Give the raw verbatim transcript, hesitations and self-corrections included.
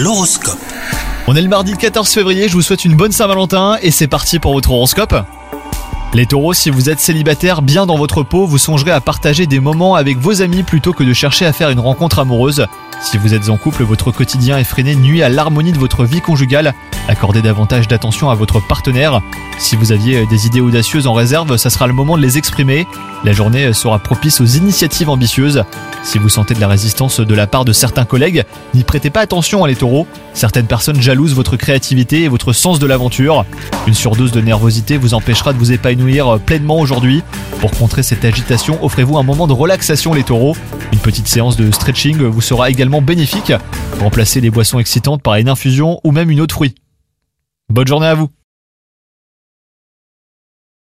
l'horoscope. On est le mardi quatorze février, je vous souhaite une bonne Saint-Valentin et c'est parti pour votre horoscope. Les taureaux, si vous êtes célibataire bien dans votre peau, vous songerez à partager des moments avec vos amis plutôt que de chercher à faire une rencontre amoureuse. Si vous êtes en couple, votre quotidien effréné nuit à l'harmonie de votre vie conjugale. Accordez davantage d'attention à votre partenaire. Si vous aviez des idées audacieuses en réserve, ça sera le moment de les exprimer. La journée sera propice aux initiatives ambitieuses. Si vous sentez de la résistance de la part de certains collègues, n'y prêtez pas attention à les taureaux. Certaines personnes jalousent votre créativité et votre sens de l'aventure. Une surdose de nervosité vous empêchera de vous épanouir pleinement aujourd'hui. Pour contrer cette agitation, offrez-vous un moment de relaxation les taureaux. Une petite séance de stretching vous sera également bénéfique. Remplacez les boissons excitantes par une infusion ou même une eau de fruits. Bonne journée à vous!